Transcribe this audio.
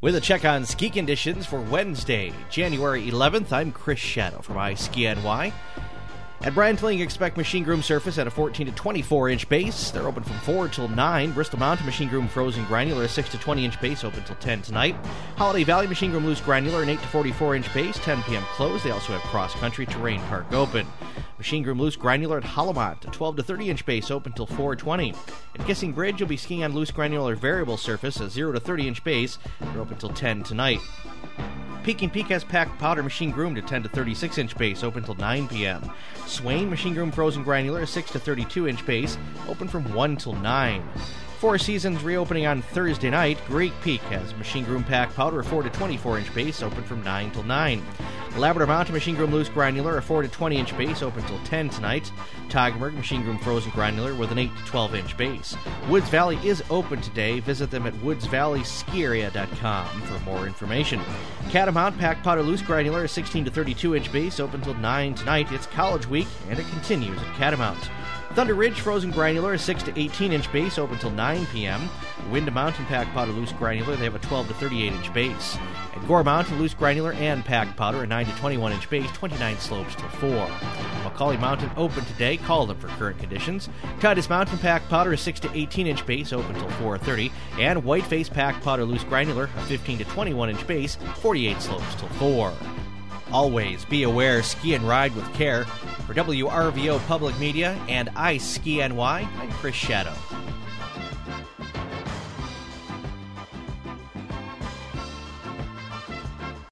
With a check on ski conditions for Wednesday, January 11th, I'm Chris Shadow from iSkiNY. At Brantling, expect machine groom surface at a 14 to 24-inch base. They're open from 4 till 9. Bristol Mountain machine groom frozen granular, a 6 to 20-inch base, open till 10 tonight. Holiday Valley machine groom loose granular, an 8 to 44-inch base, 10 p.m. closed. They also have cross-country terrain park open. Machine groom loose granular at Hallamont, a 12 to 30-inch base, open till 4:20. At Kissing Bridge, you'll be skiing on loose granular variable surface, a 0 to 30-inch base. They're open till 10 tonight. Peak and Peak has packed powder machine groomed at 10 to 36-inch base, open till 9 p.m. Swain machine groom frozen granular, 6 to 32-inch base, open from 1 till 9. 4 Seasons reopening on Thursday night. Greek Peak has machine groom packed powder, a 4 to 24-inch base, open from 9 till 9. Labrador Mountain machine groom loose granular, a 4 to 20-inch base, open till 10 tonight. Togmerg machine groom frozen granular with an 8 to 12-inch base. Woods Valley is open today. Visit them at woodsvalleyskiarea.com for more information. Catamount packed powder loose granular, a 16 to 32-inch base, open till 9 tonight. It's college week, and it continues at Catamount. Thunder Ridge frozen granular, a 6 to 18-inch base, open till 9 p.m. Wind Mountain packed powder loose granular, they have a 12 to 38-inch base. At Gore Mountain, loose granular and packed powder, a 9 to 21-inch base, 29 slopes till 4. Macaulay Mountain open today, call them for current conditions. Titus Mountain packed powder, a 6 to 18-inch base, open till 4:30. And Whiteface packed powder loose granular, a 15 to 21-inch base, 48 slopes till 4. Always be aware, ski and ride with care. For WRVO Public Media and iSkiNY, I'm Chris Shadow.